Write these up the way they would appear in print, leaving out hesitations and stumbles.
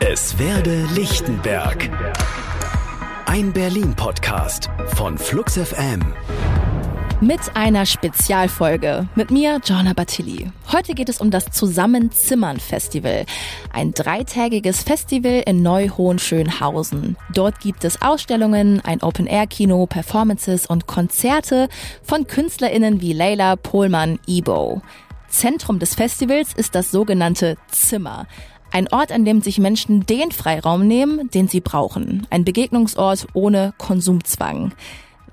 Es werde Lichtenberg. Ein Berlin-Podcast von FluxFM. Mit einer Spezialfolge. Mit mir, Jona Bartilli. Heute geht es um das Zusammenzimmern Festival. Ein dreitägiges Festival in Neu-Hohenschönhausen. Dort gibt es Ausstellungen, ein Open-Air-Kino, Performances und Konzerte von KünstlerInnen wie Layla, Pohlmann, Ebow. Zentrum des Festivals ist das sogenannte Zimmer. Ein Ort, an dem sich Menschen den Freiraum nehmen, den sie brauchen. Ein Begegnungsort ohne Konsumzwang.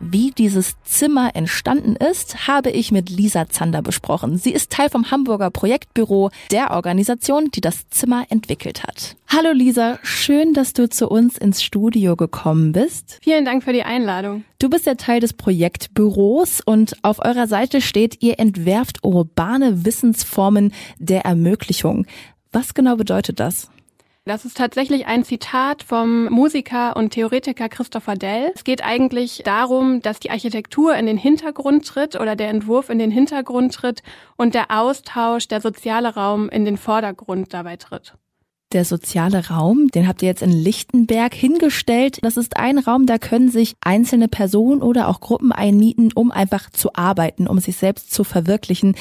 Wie dieses Zimmer entstanden ist, habe ich mit Lisa Zander besprochen. Sie ist Teil vom Hamburger Projektbüro, der Organisation, die das Zimmer entwickelt hat. Hallo Lisa, schön, dass du zu uns ins Studio gekommen bist. Vielen Dank für die Einladung. Du bist ja Teil des Projektbüros und auf eurer Seite steht, ihr entwerft urbane Wissensformen der Ermöglichung. Was genau bedeutet das? Das ist tatsächlich ein Zitat vom Musiker und Theoretiker Christopher Dell. Es geht eigentlich darum, dass die Architektur in den Hintergrund tritt oder der Entwurf in den Hintergrund tritt und der Austausch, der soziale Raum in den Vordergrund dabei tritt. Der soziale Raum, den habt ihr jetzt in Lichtenberg hingestellt. Das ist ein Raum, da können sich einzelne Personen oder auch Gruppen einmieten, um einfach zu arbeiten, um sich selbst zu verwirklichen.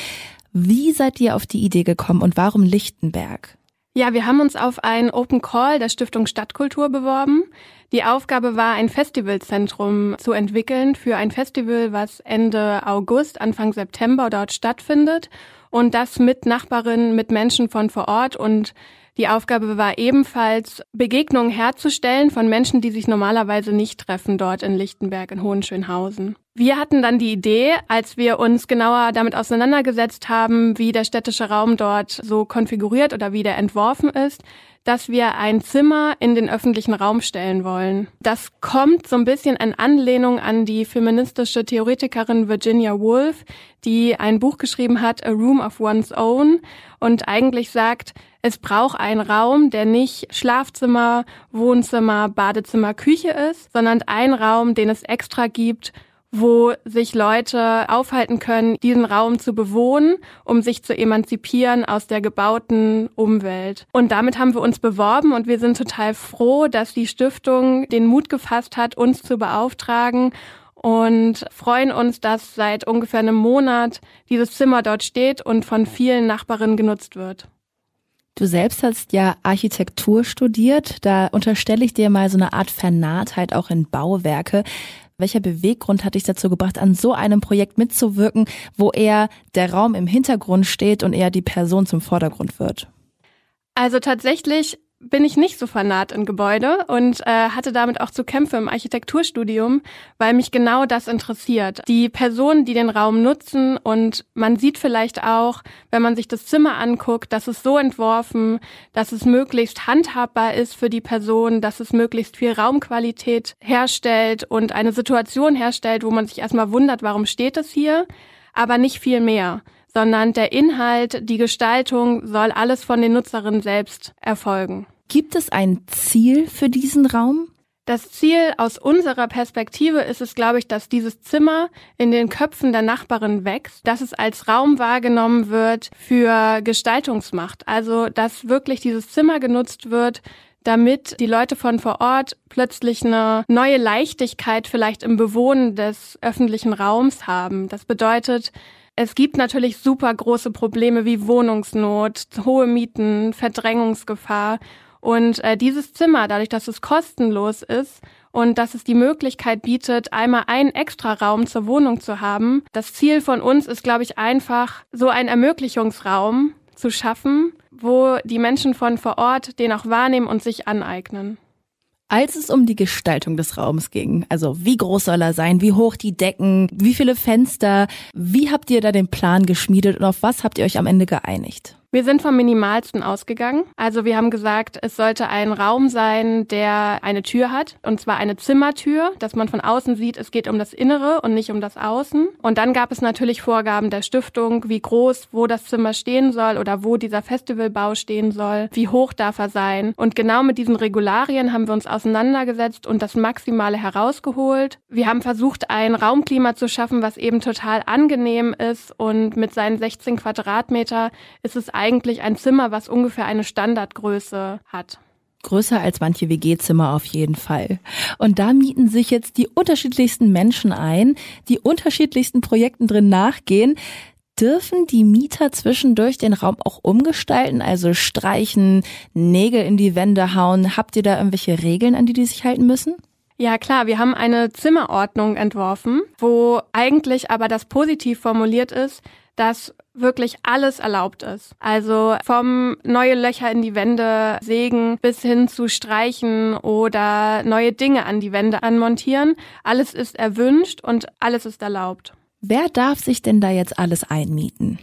Wie seid ihr auf die Idee gekommen und warum Lichtenberg? Ja, wir haben uns auf einen Open Call der Stiftung Stadtkultur beworben. Die Aufgabe war, ein Festivalzentrum zu entwickeln für ein Festival, was Ende August, Anfang September dort stattfindet. Und das mit Nachbarinnen, mit Menschen von vor Ort. Und die Aufgabe war ebenfalls, Begegnungen herzustellen von Menschen, die sich normalerweise nicht treffen dort in Lichtenberg, in Hohenschönhausen. Wir hatten dann die Idee, als wir uns genauer damit auseinandergesetzt haben, wie der städtische Raum dort so konfiguriert oder wie der entworfen ist, dass wir ein Zimmer in den öffentlichen Raum stellen wollen. Das kommt so ein bisschen in Anlehnung an die feministische Theoretikerin Virginia Woolf, die ein Buch geschrieben hat, A Room of One's Own, und eigentlich sagt, es braucht einen Raum, der nicht Schlafzimmer, Wohnzimmer, Badezimmer, Küche ist, sondern einen Raum, den es extra gibt, wo sich Leute aufhalten können, diesen Raum zu bewohnen, um sich zu emanzipieren aus der gebauten Umwelt. Und damit haben wir uns beworben und wir sind total froh, dass die Stiftung den Mut gefasst hat, uns zu beauftragen und freuen uns, dass seit ungefähr einem Monat dieses Zimmer dort steht und von vielen Nachbarinnen genutzt wird. Du selbst hast ja Architektur studiert, da unterstelle ich dir mal so eine Art Vernahtheit auch in Bauwerke. Welcher Beweggrund hat dich dazu gebracht, an so einem Projekt mitzuwirken, wo eher der Raum im Hintergrund steht und eher die Person zum Vordergrund wird? Also tatsächlich bin ich nicht so vernarrt in Gebäude und hatte damit auch zu kämpfen im Architekturstudium, weil mich genau das interessiert. Die Personen, die den Raum nutzen, und man sieht vielleicht auch, wenn man sich das Zimmer anguckt, dass es so entworfen, dass es möglichst handhabbar ist für die Person, dass es möglichst viel Raumqualität herstellt und eine Situation herstellt, wo man sich erstmal wundert, warum steht es hier, aber nicht viel mehr, sondern der Inhalt, die Gestaltung soll alles von den Nutzerinnen selbst erfolgen. Gibt es ein Ziel für diesen Raum? Das Ziel aus unserer Perspektive ist es, glaube ich, dass dieses Zimmer in den Köpfen der Nachbarin wächst, dass es als Raum wahrgenommen wird für Gestaltungsmacht. Also, dass wirklich dieses Zimmer genutzt wird, damit die Leute von vor Ort plötzlich eine neue Leichtigkeit vielleicht im Bewohnen des öffentlichen Raums haben. Das bedeutet, es gibt natürlich super große Probleme wie Wohnungsnot, hohe Mieten, Verdrängungsgefahr. Und dieses Zimmer, dadurch, dass es kostenlos ist und dass es die Möglichkeit bietet, einmal einen Extraraum zur Wohnung zu haben. Das Ziel von uns ist, glaube ich, einfach, so einen Ermöglichungsraum zu schaffen, wo die Menschen von vor Ort den auch wahrnehmen und sich aneignen. Als es um die Gestaltung des Raums ging, also wie groß soll er sein, wie hoch die Decken, wie viele Fenster, wie habt ihr da den Plan geschmiedet und auf was habt ihr euch am Ende geeinigt? Wir sind vom Minimalsten ausgegangen. Also wir haben gesagt, es sollte ein Raum sein, der eine Tür hat, und zwar eine Zimmertür, dass man von außen sieht, es geht um das Innere und nicht um das Außen. Und dann gab es natürlich Vorgaben der Stiftung, wie groß, wo das Zimmer stehen soll oder wo dieser Festivalbau stehen soll, wie hoch darf er sein. Und genau mit diesen Regularien haben wir uns auseinandergesetzt und das Maximale herausgeholt. Wir haben versucht, ein Raumklima zu schaffen, was eben total angenehm ist, und mit seinen 16 Quadratmeter ist es eigentlich ein Zimmer, was ungefähr eine Standardgröße hat. Größer als manche WG-Zimmer auf jeden Fall. Und da mieten sich jetzt die unterschiedlichsten Menschen ein, die unterschiedlichsten Projekten drin nachgehen. Dürfen die Mieter zwischendurch den Raum auch umgestalten, also streichen, Nägel in die Wände hauen? Habt ihr da irgendwelche Regeln, an die die sich halten müssen? Ja klar, wir haben eine Zimmerordnung entworfen, wo eigentlich aber das positiv formuliert ist, dass wirklich alles erlaubt ist. Also vom neue Löcher in die Wände sägen bis hin zu streichen oder neue Dinge an die Wände anmontieren. Alles ist erwünscht und alles ist erlaubt. Wer darf sich denn da jetzt alles einmieten?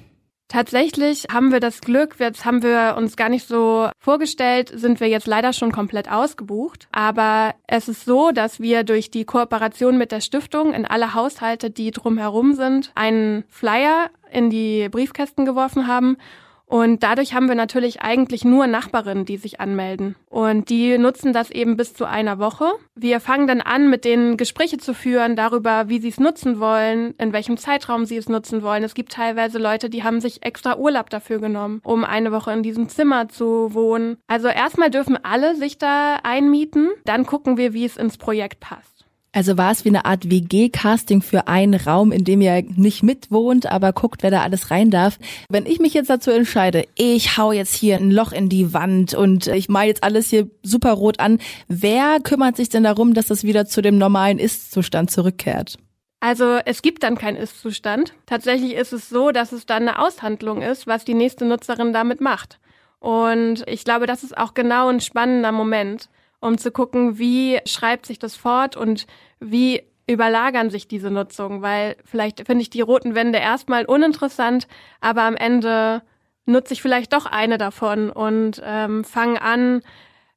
Tatsächlich haben wir das Glück, jetzt haben wir uns gar nicht so vorgestellt, sind wir jetzt leider schon komplett ausgebucht. Aber es ist so, dass wir durch die Kooperation mit der Stiftung in alle Haushalte, die drumherum sind, einen Flyer in die Briefkästen geworfen haben. Und dadurch haben wir natürlich eigentlich nur Nachbarinnen, die sich anmelden. Und die nutzen das eben bis zu einer Woche. Wir fangen dann an, mit denen Gespräche zu führen darüber, wie sie es nutzen wollen, in welchem Zeitraum sie es nutzen wollen. Es gibt teilweise Leute, die haben sich extra Urlaub dafür genommen, um eine Woche in diesem Zimmer zu wohnen. Also erstmal dürfen alle sich da einmieten. Dann gucken wir, wie es ins Projekt passt. Also war es wie eine Art WG-Casting für einen Raum, in dem ihr nicht mitwohnt, aber guckt, wer da alles rein darf. Wenn ich mich jetzt dazu entscheide, ich hau jetzt hier ein Loch in die Wand und ich male jetzt alles hier super rot an, wer kümmert sich denn darum, dass das wieder zu dem normalen Ist-Zustand zurückkehrt? Also es gibt dann keinen Ist-Zustand. Tatsächlich ist es so, dass es dann eine Aushandlung ist, was die nächste Nutzerin damit macht. Und ich glaube, das ist auch genau ein spannender Moment, um zu gucken, wie schreibt sich das fort und wie überlagern sich diese Nutzungen. Weil vielleicht finde ich die roten Wände erstmal uninteressant, aber am Ende nutze ich vielleicht doch eine davon und fange an,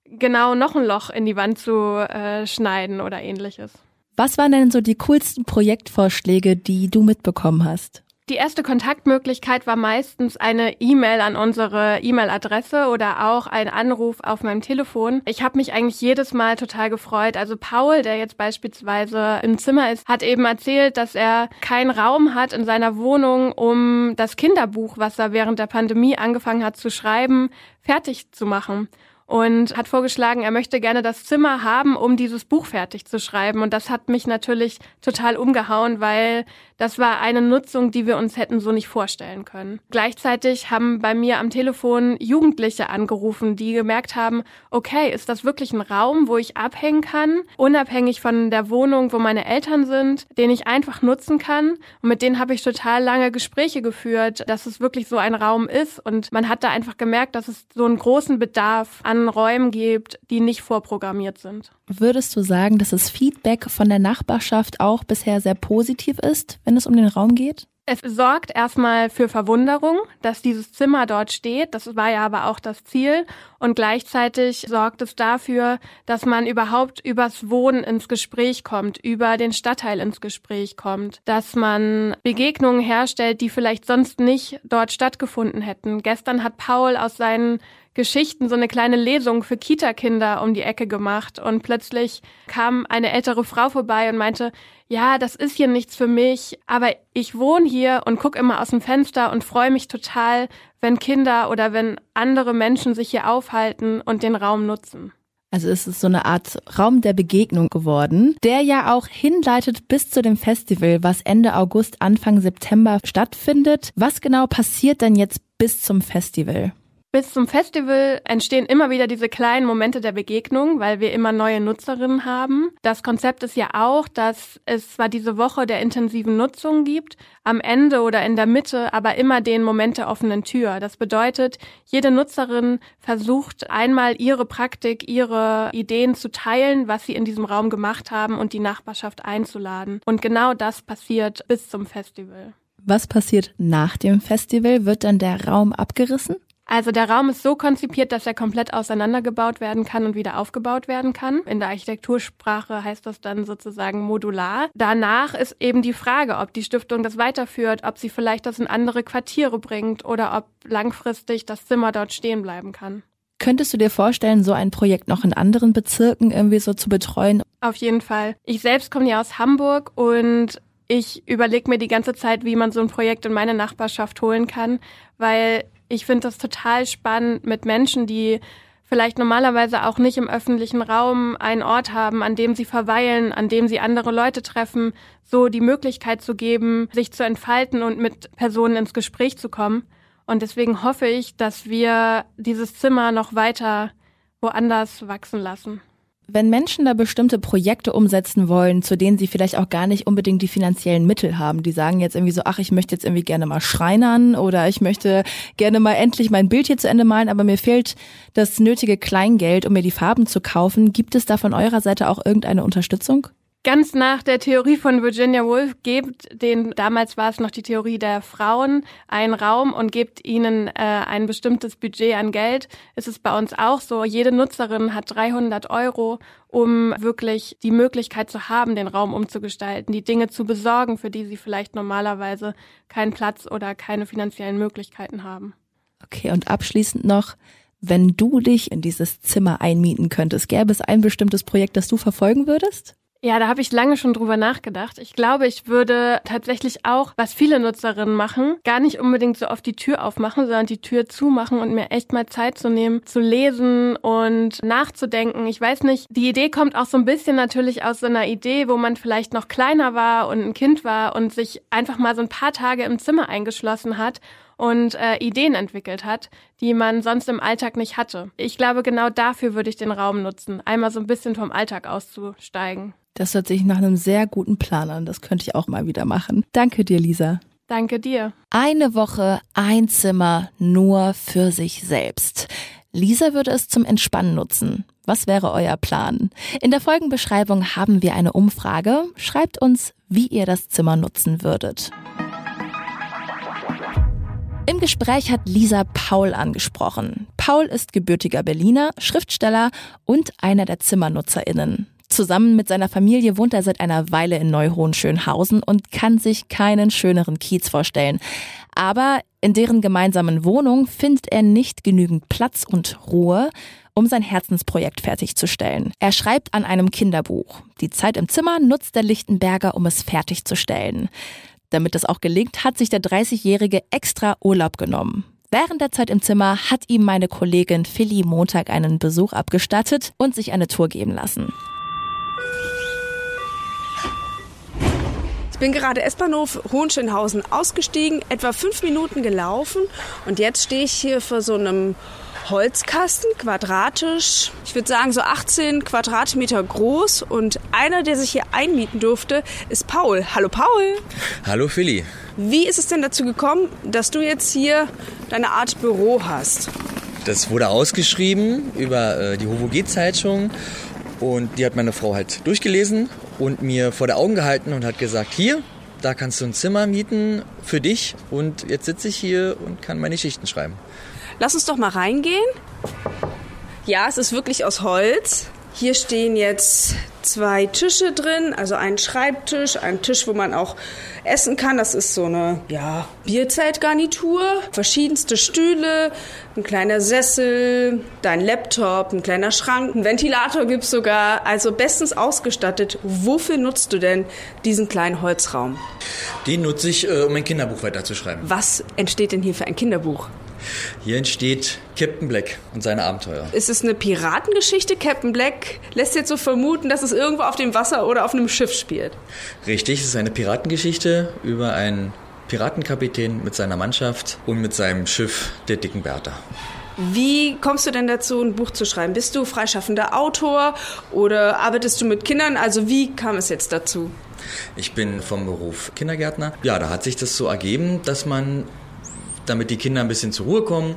genau noch ein Loch in die Wand zu schneiden oder ähnliches. Was waren denn so die coolsten Projektvorschläge, die du mitbekommen hast? Die erste Kontaktmöglichkeit war meistens eine E-Mail an unsere E-Mail-Adresse oder auch ein Anruf auf meinem Telefon. Ich habe mich eigentlich jedes Mal total gefreut. Also Paul, der jetzt beispielsweise im Zimmer ist, hat eben erzählt, dass er keinen Raum hat in seiner Wohnung, um das Kinderbuch, was er während der Pandemie angefangen hat zu schreiben, fertig zu machen. Und hat vorgeschlagen, er möchte gerne das Zimmer haben, um dieses Buch fertig zu schreiben. Und das hat mich natürlich total umgehauen, weil das war eine Nutzung, die wir uns hätten so nicht vorstellen können. Gleichzeitig haben bei mir am Telefon Jugendliche angerufen, die gemerkt haben, okay, ist das wirklich ein Raum, wo ich abhängen kann, unabhängig von der Wohnung, wo meine Eltern sind, den ich einfach nutzen kann. Und mit denen habe ich total lange Gespräche geführt, dass es wirklich so ein Raum ist. Und man hat da einfach gemerkt, dass es so einen großen Bedarf an Räumen gibt, die nicht vorprogrammiert sind. Würdest du sagen, dass das Feedback von der Nachbarschaft auch bisher sehr positiv ist, wenn es um den Raum geht? Es sorgt erstmal für Verwunderung, dass dieses Zimmer dort steht. Das war ja aber auch das Ziel. Und gleichzeitig sorgt es dafür, dass man überhaupt übers Wohnen ins Gespräch kommt, über den Stadtteil ins Gespräch kommt, dass man Begegnungen herstellt, die vielleicht sonst nicht dort stattgefunden hätten. Gestern hat Paul aus seinen Geschichten so eine kleine Lesung für Kita-Kinder um die Ecke gemacht und plötzlich kam eine ältere Frau vorbei und meinte, ja, das ist hier nichts für mich, aber ich wohne hier und gucke immer aus dem Fenster und freue mich total, wenn Kinder oder wenn andere Menschen sich hier aufhalten und den Raum nutzen. Also es ist so eine Art Raum der Begegnung geworden, der ja auch hinleitet bis zu dem Festival, was Ende August, Anfang September stattfindet. Was genau passiert denn jetzt bis zum Festival? Bis zum Festival entstehen immer wieder diese kleinen Momente der Begegnung, weil wir immer neue Nutzerinnen haben. Das Konzept ist ja auch, dass es zwar diese Woche der intensiven Nutzung gibt, am Ende oder in der Mitte, aber immer den Moment der offenen Tür. Das bedeutet, jede Nutzerin versucht einmal ihre Praktik, ihre Ideen zu teilen, was sie in diesem Raum gemacht haben und die Nachbarschaft einzuladen. Und genau das passiert bis zum Festival. Was passiert nach dem Festival? Wird dann der Raum abgerissen? Also der Raum ist so konzipiert, dass er komplett auseinandergebaut werden kann und wieder aufgebaut werden kann. In der Architektursprache heißt das dann sozusagen modular. Danach ist eben die Frage, ob die Stiftung das weiterführt, ob sie vielleicht das in andere Quartiere bringt oder ob langfristig das Zimmer dort stehen bleiben kann. Könntest du dir vorstellen, so ein Projekt noch in anderen Bezirken irgendwie so zu betreuen? Auf jeden Fall. Ich selbst komme ja aus Hamburg und ich überlege mir die ganze Zeit, wie man so ein Projekt in meine Nachbarschaft holen kann, weil Ich finde das total spannend, mit Menschen, die vielleicht normalerweise auch nicht im öffentlichen Raum einen Ort haben, an dem sie verweilen, an dem sie andere Leute treffen, so die Möglichkeit zu geben, sich zu entfalten und mit Personen ins Gespräch zu kommen. Und deswegen hoffe ich, dass wir dieses Zimmer noch weiter woanders wachsen lassen. Wenn Menschen da bestimmte Projekte umsetzen wollen, zu denen sie vielleicht auch gar nicht unbedingt die finanziellen Mittel haben, die sagen jetzt irgendwie so, ach, ich möchte jetzt irgendwie gerne mal schreinern oder ich möchte gerne mal endlich mein Bild hier zu Ende malen, aber mir fehlt das nötige Kleingeld, um mir die Farben zu kaufen. Gibt es da von eurer Seite auch irgendeine Unterstützung? Ganz nach der Theorie von Virginia Woolf, gebt den, damals war es noch die Theorie der Frauen, einen Raum und gebt ihnen ein bestimmtes Budget an Geld. Es ist bei uns auch so, jede Nutzerin hat 300 €, um wirklich die Möglichkeit zu haben, den Raum umzugestalten, die Dinge zu besorgen, für die sie vielleicht normalerweise keinen Platz oder keine finanziellen Möglichkeiten haben. Okay, und abschließend noch, wenn du dich in dieses Zimmer einmieten könntest, gäbe es ein bestimmtes Projekt, das du verfolgen würdest? Ja, da habe ich lange schon drüber nachgedacht. Ich glaube, ich würde tatsächlich auch, was viele Nutzerinnen machen, gar nicht unbedingt so oft die Tür aufmachen, sondern die Tür zumachen und mir echt mal Zeit zu nehmen, zu lesen und nachzudenken. Ich weiß nicht, die Idee kommt auch so ein bisschen natürlich aus so einer Idee, wo man vielleicht noch kleiner war und ein Kind war und sich einfach mal so ein paar Tage im Zimmer eingeschlossen hat und Ideen entwickelt hat, die man sonst im Alltag nicht hatte. Ich glaube, genau dafür würde ich den Raum nutzen, einmal so ein bisschen vom Alltag auszusteigen. Das hört sich nach einem sehr guten Plan an. Das könnte ich auch mal wieder machen. Danke dir, Lisa. Danke dir. Eine Woche, ein Zimmer, nur für sich selbst. Lisa würde es zum Entspannen nutzen. Was wäre euer Plan? In der Folgenbeschreibung haben wir eine Umfrage. Schreibt uns, wie ihr das Zimmer nutzen würdet. Im Gespräch hat Lisa Paul angesprochen. Paul ist gebürtiger Berliner, Schriftsteller und einer der Zimmernutzer*innen. Zusammen mit seiner Familie wohnt er seit einer Weile in Neu-Hohenschönhausen und kann sich keinen schöneren Kiez vorstellen. Aber in deren gemeinsamen Wohnung findet er nicht genügend Platz und Ruhe, um sein Herzensprojekt fertigzustellen. Er schreibt an einem Kinderbuch. Die Zeit im Zimmer nutzt der Lichtenberger, um es fertigzustellen. Damit das auch gelingt, hat sich der 30-Jährige extra Urlaub genommen. Während der Zeit im Zimmer hat ihm meine Kollegin Philly Montag einen Besuch abgestattet und sich eine Tour geben lassen. Ich bin gerade S-Bahnhof Hohenschönhausen ausgestiegen, etwa 5 Minuten gelaufen und jetzt stehe ich hier vor so einem Holzkasten, quadratisch. Ich würde sagen so 18 Quadratmeter groß und einer, der sich hier einmieten durfte, ist Paul. Hallo Paul. Hallo Philly. Wie ist es denn dazu gekommen, dass du jetzt hier deine Art Büro hast? Das wurde ausgeschrieben über die HOWOG-Zeitung. Und die hat meine Frau halt durchgelesen und mir vor die Augen gehalten und hat gesagt, hier, da kannst du ein Zimmer mieten für dich. Und jetzt sitze ich hier und kann meine Geschichten schreiben. Lass uns doch mal reingehen. Ja, es ist wirklich aus Holz. Hier stehen jetzt 2 Tische drin, also ein Schreibtisch, ein Tisch, wo man auch essen kann. Das ist so eine Bierzeltgarnitur, verschiedenste Stühle, ein kleiner Sessel, dein Laptop, ein kleiner Schrank, ein Ventilator gibt's sogar. Also bestens ausgestattet. Wofür nutzt du denn diesen kleinen Holzraum? Den nutze ich, um ein Kinderbuch weiterzuschreiben. Was entsteht denn hier für ein Kinderbuch? Hier entsteht Captain Black und seine Abenteuer. Ist es eine Piratengeschichte? Captain Black lässt jetzt so vermuten, dass es irgendwo auf dem Wasser oder auf einem Schiff spielt. Richtig, es ist eine Piratengeschichte über einen Piratenkapitän mit seiner Mannschaft und mit seinem Schiff, der dicken Bertha. Wie kommst du denn dazu, ein Buch zu schreiben? Bist du freischaffender Autor oder arbeitest du mit Kindern? Also wie kam es jetzt dazu? Ich bin vom Beruf Kindergärtner. Ja, da hat sich das so ergeben, dass man, damit die Kinder ein bisschen zur Ruhe kommen,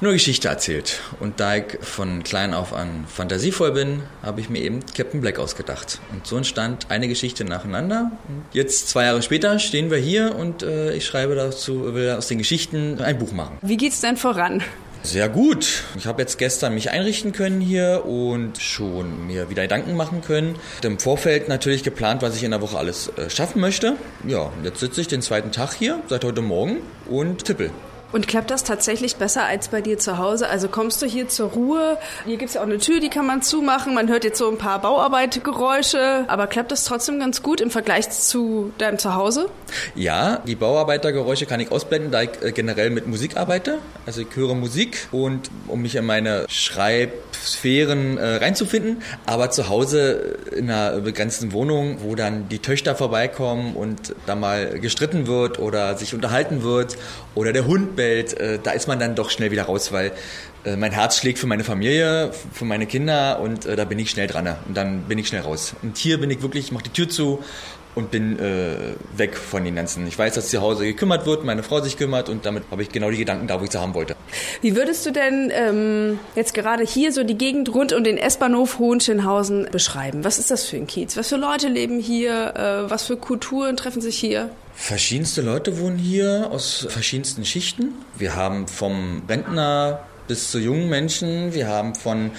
nur Geschichte erzählt. Und da ich von klein auf an fantasievoll bin, habe ich mir eben Captain Black ausgedacht. Und so entstand eine Geschichte nacheinander. Und jetzt 2 Jahre später stehen wir hier und ich schreibe dazu, will aus den Geschichten ein Buch machen. Wie geht's denn voran? Sehr gut. Ich habe jetzt gestern mich einrichten können hier und schon mir wieder Gedanken machen können. Im Vorfeld natürlich geplant, was ich in der Woche alles schaffen möchte. Ja, jetzt sitze ich den 2. Tag hier, seit heute Morgen und tippel. Und klappt das tatsächlich besser als bei dir zu Hause? Also kommst du hier zur Ruhe? Hier gibt es ja auch eine Tür, die kann man zumachen. Man hört jetzt so ein paar Bauarbeitsgeräusche. Aber klappt das trotzdem ganz gut im Vergleich zu deinem Zuhause? Ja, die Bauarbeitergeräusche kann ich ausblenden, da ich generell mit Musik arbeite. Also ich höre Musik und um mich in meine Schreibsphären reinzufinden. Aber zu Hause in einer begrenzten Wohnung, wo dann die Töchter vorbeikommen und da mal gestritten wird oder sich unterhalten wird oder der Hund bellt, da ist man dann doch schnell wieder raus, weil mein Herz schlägt für meine Familie, für meine Kinder und da bin ich schnell dran und dann bin ich schnell raus. Und hier bin ich wirklich, ich mache die Tür zu und bin weg von den ganzen. Ich weiß, dass zu Hause gekümmert wird, meine Frau sich kümmert und damit habe ich genau die Gedanken da, wo ich sie haben wollte. Wie würdest du denn jetzt gerade hier so die Gegend rund um den S-Bahnhof Hohenschönhausen beschreiben? Was ist das für ein Kiez? Was für Leute leben hier? Was für Kulturen treffen sich hier? Verschiedenste Leute wohnen hier aus verschiedensten Schichten. Wir haben vom Rentner bis zu jungen Menschen. Wir haben von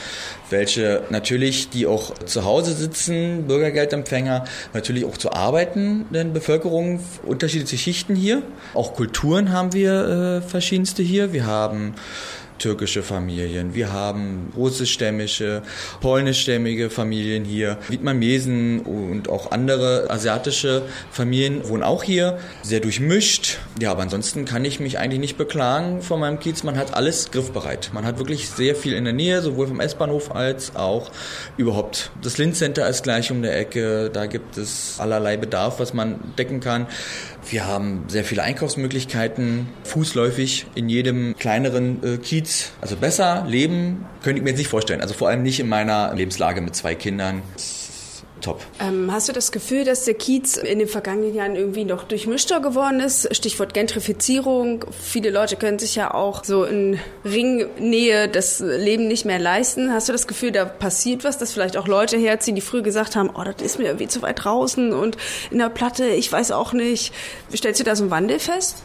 welche natürlich, die auch zu Hause sitzen, Bürgergeldempfänger, natürlich auch zu arbeitenden Bevölkerung, unterschiedliche Schichten hier. Auch Kulturen haben wir verschiedenste hier. Wir haben türkische Familien, wir haben russischstämmige, polnischstämmige Familien hier, Vietnamesen und auch andere asiatische Familien wohnen auch hier, sehr durchmischt. Ja, aber ansonsten kann ich mich eigentlich nicht beklagen von meinem Kiez, man hat alles griffbereit. Man hat wirklich sehr viel in der Nähe, sowohl vom S-Bahnhof als auch überhaupt. Das Linz-Center ist gleich um der Ecke, da gibt es allerlei Bedarf, was man decken kann. Wir haben sehr viele Einkaufsmöglichkeiten, fußläufig in jedem kleineren Kiez. Also besser leben könnte ich mir jetzt nicht vorstellen. Also vor allem nicht in meiner Lebenslage mit 2 Kindern. Top. Hast du das Gefühl, dass der Kiez in den vergangenen Jahren irgendwie noch durchmischter geworden ist? Stichwort Gentrifizierung. Viele Leute können sich ja auch so in Ringnähe das Leben nicht mehr leisten. Hast du das Gefühl, da passiert was, dass vielleicht auch Leute herziehen, die früher gesagt haben, oh, das ist mir irgendwie zu weit draußen und in der Platte, ich weiß auch nicht. Stellst du da so einen Wandel fest?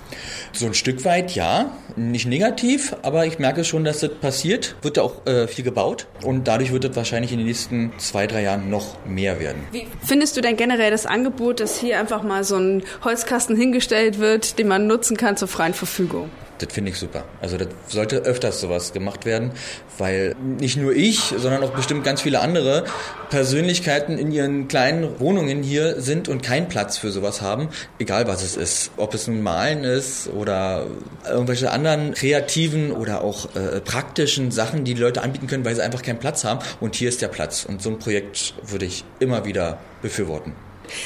So ein Stück weit, ja. Nicht negativ, aber ich merke schon, dass das passiert. Wird da auch viel gebaut und dadurch wird das wahrscheinlich in den nächsten 2-3 Jahren noch mehr werden. Wie findest du denn generell das Angebot, dass hier einfach mal so ein Holzkasten hingestellt wird, den man nutzen kann zur freien Verfügung? Das finde ich super. Also das sollte öfters sowas gemacht werden, weil nicht nur ich, sondern auch bestimmt ganz viele andere Persönlichkeiten in ihren kleinen Wohnungen hier sind und keinen Platz für sowas haben, egal was es ist. Ob es nun Malen ist oder irgendwelche anderen kreativen oder auch praktischen Sachen, die Leute anbieten können, weil sie einfach keinen Platz haben. Und hier ist der Platz. Und so ein Projekt würde ich immer wieder befürworten.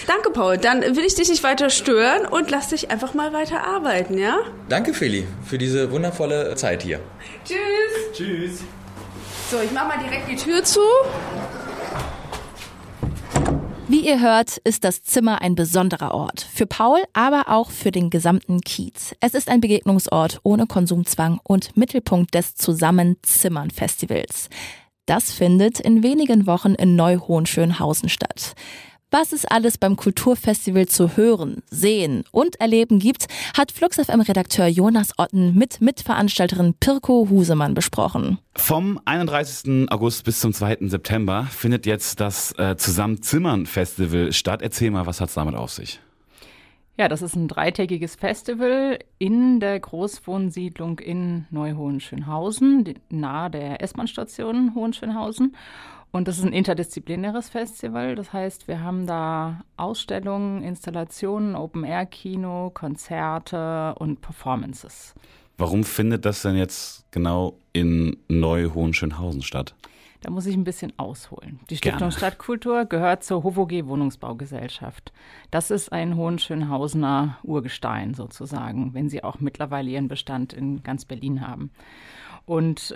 Danke, Paul. Dann will ich dich nicht weiter stören und lass dich einfach mal weiter arbeiten, ja? Danke, Philly, für diese wundervolle Zeit hier. Tschüss. Tschüss. So, ich mache mal direkt die Tür zu. Wie ihr hört, ist das Zimmer ein besonderer Ort. Für Paul, aber auch für den gesamten Kiez. Es ist ein Begegnungsort ohne Konsumzwang und Mittelpunkt des Zusammenzimmern Festivals. Das findet in wenigen Wochen in Neu-Hohenschönhausen statt. Was es alles beim Kulturfestival zu hören, sehen und erleben gibt, hat FluxFM-Redakteur Jonas Otten mit Mitveranstalterin Pirko Husemann besprochen. Vom 31. August bis zum 2. September findet jetzt das Zusammenzimmern Festival statt. Erzähl mal, was hat es damit auf sich? Ja, das ist ein 3-tägiges Festival in der Großwohnsiedlung in Neu-Hohenschönhausen, nahe der S-Bahn-Station Hohenschönhausen. Und das ist ein interdisziplinäres Festival. Das heißt, wir haben da Ausstellungen, Installationen, Open-Air-Kino, Konzerte und Performances. Warum findet das denn jetzt genau in Neu-Hohenschönhausen statt? Da muss ich ein bisschen ausholen. Die Stiftung Stadtkultur gehört zur HOWOG Wohnungsbaugesellschaft. Das ist ein Hohenschönhausener Urgestein sozusagen, wenn sie auch mittlerweile ihren Bestand in ganz Berlin haben. Und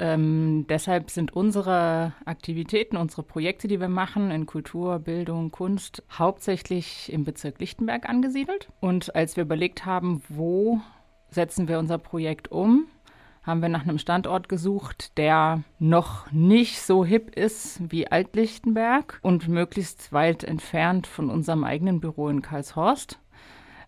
deshalb sind unsere Aktivitäten, unsere Projekte, die wir machen in Kultur, Bildung, Kunst, hauptsächlich im Bezirk Lichtenberg angesiedelt. Und als wir überlegt haben, wo setzen wir unser Projekt um, haben wir nach einem Standort gesucht, der noch nicht so hip ist wie Altlichtenberg und möglichst weit entfernt von unserem eigenen Büro in Karlshorst.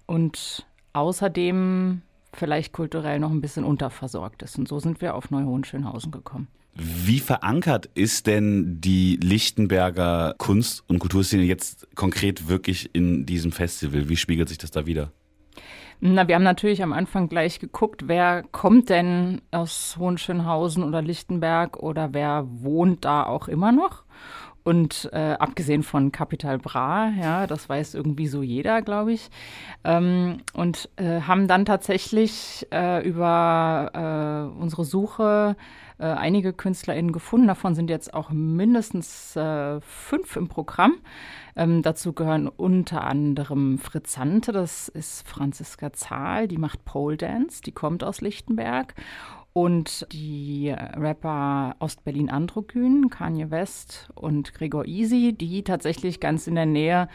Und außerdem vielleicht kulturell noch ein bisschen unterversorgt ist. Und so sind wir auf Neu-Hohenschönhausen gekommen. Wie verankert ist denn die Lichtenberger Kunst- und Kulturszene jetzt konkret wirklich in diesem Festival? Wie spiegelt sich das da wider? Na, wir haben natürlich am Anfang gleich geguckt, wer kommt denn aus Hohenschönhausen oder Lichtenberg oder wer wohnt da auch immer noch. Und abgesehen von Capital Bra, ja, das weiß irgendwie so jeder, glaube ich. Und haben dann tatsächlich über unsere Suche einige KünstlerInnen gefunden. Davon sind jetzt auch mindestens 5 im Programm. Dazu gehören unter anderem Fritzante, das ist Franziska Zahl, die macht Pole Dance, die kommt aus Lichtenberg. Und die Rapper Ostberlin Androgyne, Kanye West und Gregor Isi, die tatsächlich ganz in der Nähe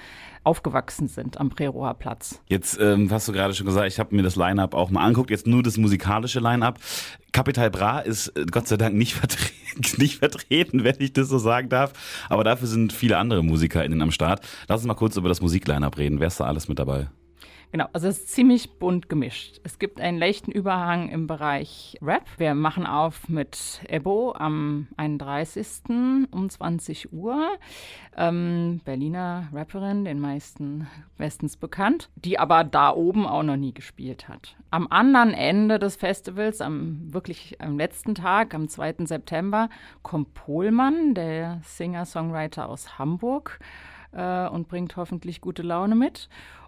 aufgewachsen sind am Prerower Platz. Jetzt hast du gerade schon gesagt, ich habe mir das Line-Up auch mal angeguckt, jetzt nur das musikalische Line-Up. Capital Bra ist Gott sei Dank nicht vertreten, wenn ich das so sagen darf, aber dafür sind viele andere MusikerInnen am Start. Lass uns mal kurz über das Musik-Line-Up reden, wer ist da alles mit dabei? Genau, also es ist ziemlich bunt gemischt. Es gibt einen leichten Überhang im Bereich Rap. Wir machen auf mit Ebow am 31. um 20 Uhr. Berliner Rapperin, den meisten bestens bekannt, die aber da oben auch noch nie gespielt hat. Am anderen Ende des Festivals, am letzten Tag, am 2. September, kommt Pohlmann, der Singer-Songwriter aus Hamburg, und bringt hoffentlich gute Laune mit.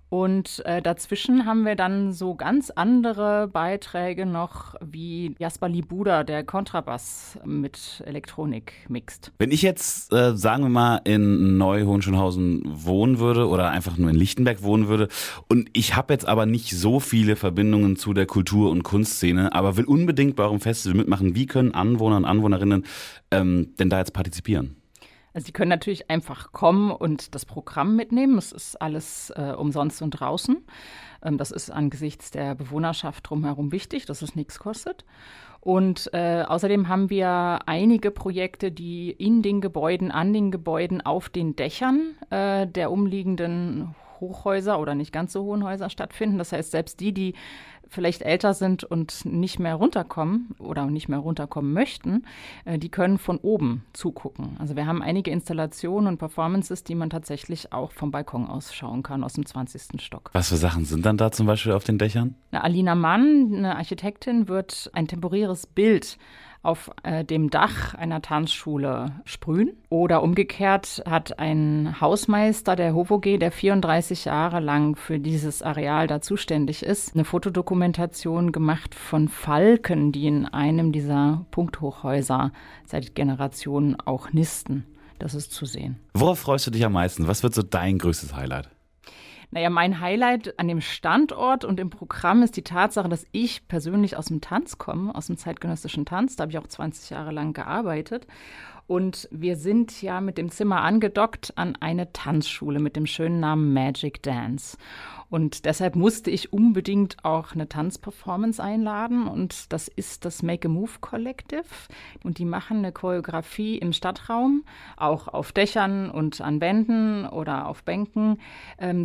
Und dazwischen haben wir dann so ganz andere Beiträge noch, wie Jasper Liebuda, der Kontrabass mit Elektronik mixt. Wenn ich jetzt, sagen wir mal, in Neu-Hohenschönhausen wohnen würde oder einfach nur in Lichtenberg wohnen würde und ich habe jetzt aber nicht so viele Verbindungen zu der Kultur- und Kunstszene, aber will unbedingt bei eurem Festival mitmachen, wie können Anwohner und Anwohnerinnen denn da jetzt partizipieren? Also, Sie können natürlich einfach kommen und das Programm mitnehmen. Es ist alles umsonst und draußen. Das ist angesichts der Bewohnerschaft drumherum wichtig, dass es nichts kostet. Und außerdem haben wir einige Projekte, die in den Gebäuden, an den Gebäuden, auf den Dächern der umliegenden Hochhäuser oder nicht ganz so hohen Häuser stattfinden. Das heißt, selbst die vielleicht älter sind und nicht mehr runterkommen oder nicht mehr runterkommen möchten, die können von oben zugucken. Also wir haben einige Installationen und Performances, die man tatsächlich auch vom Balkon aus schauen kann, aus dem 20. Stock. Was für Sachen sind dann da zum Beispiel auf den Dächern? Alina Mann, eine Architektin, wird ein temporäres Bild auf dem Dach einer Tanzschule sprühen. Oder umgekehrt hat ein Hausmeister der HOWOG, der 34 Jahre lang für dieses Areal da zuständig ist, eine Fotodokumentation gemacht von Falken, die in einem dieser Punkthochhäuser seit Generationen auch nisten. Das ist zu sehen. Worauf freust du dich am meisten? Was wird so dein größtes Highlight? Naja, mein Highlight an dem Standort und im Programm ist die Tatsache, dass ich persönlich aus dem Tanz komme, aus dem zeitgenössischen Tanz. Da habe ich auch 20 Jahre lang gearbeitet. Und wir sind ja mit dem Zimmer angedockt an eine Tanzschule mit dem schönen Namen Magic Dance. Und deshalb musste ich unbedingt auch eine Tanzperformance einladen. Und das ist das Make-A-Move-Collective. Und die machen eine Choreografie im Stadtraum, auch auf Dächern und an Wänden oder auf Bänken,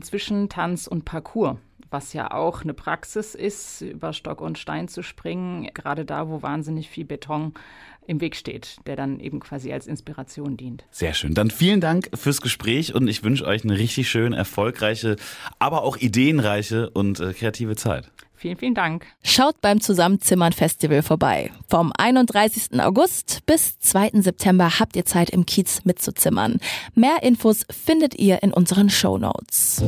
zwischen Tanz und Parkour, was ja auch eine Praxis ist, über Stock und Stein zu springen, gerade da, wo wahnsinnig viel Beton im Weg steht, der dann eben quasi als Inspiration dient. Sehr schön. Dann vielen Dank fürs Gespräch und ich wünsche euch eine richtig schön erfolgreiche, aber auch ideenreiche und kreative Zeit. Vielen, vielen Dank. Schaut beim Zusammenzimmern Festival vorbei. Vom 31. August bis 2. September habt ihr Zeit, im Kiez mitzuzimmern. Mehr Infos findet ihr in unseren Shownotes.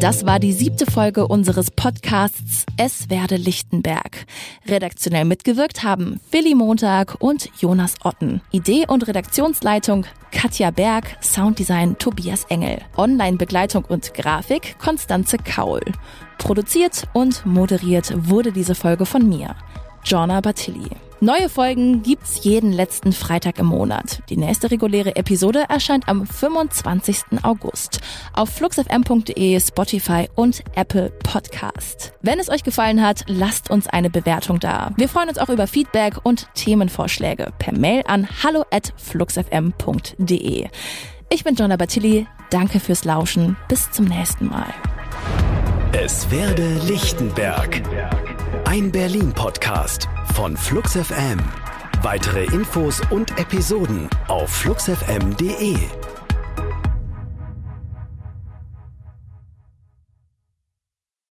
Das war die 7. Folge unseres Podcasts Es werde Lichtenberg. Redaktionell mitgewirkt haben Philly Montag und Jonas Otten. Idee und Redaktionsleitung Katja Berg, Sounddesign Tobias Engel. Online-Begleitung und Grafik Konstanze Kaul. Produziert und moderiert wurde diese Folge von mir, Jona Bartilli. Neue Folgen gibt's jeden letzten Freitag im Monat. Die nächste reguläre Episode erscheint am 25. August auf fluxfm.de, Spotify und Apple Podcast. Wenn es euch gefallen hat, lasst uns eine Bewertung da. Wir freuen uns auch über Feedback und Themenvorschläge per Mail an hallo@fluxfm.de. Ich bin Jona Bartilli, danke fürs Lauschen, bis zum nächsten Mal. Es werde Lichtenberg. Ein Berlin-Podcast von FluxFM. Weitere Infos und Episoden auf fluxfm.de.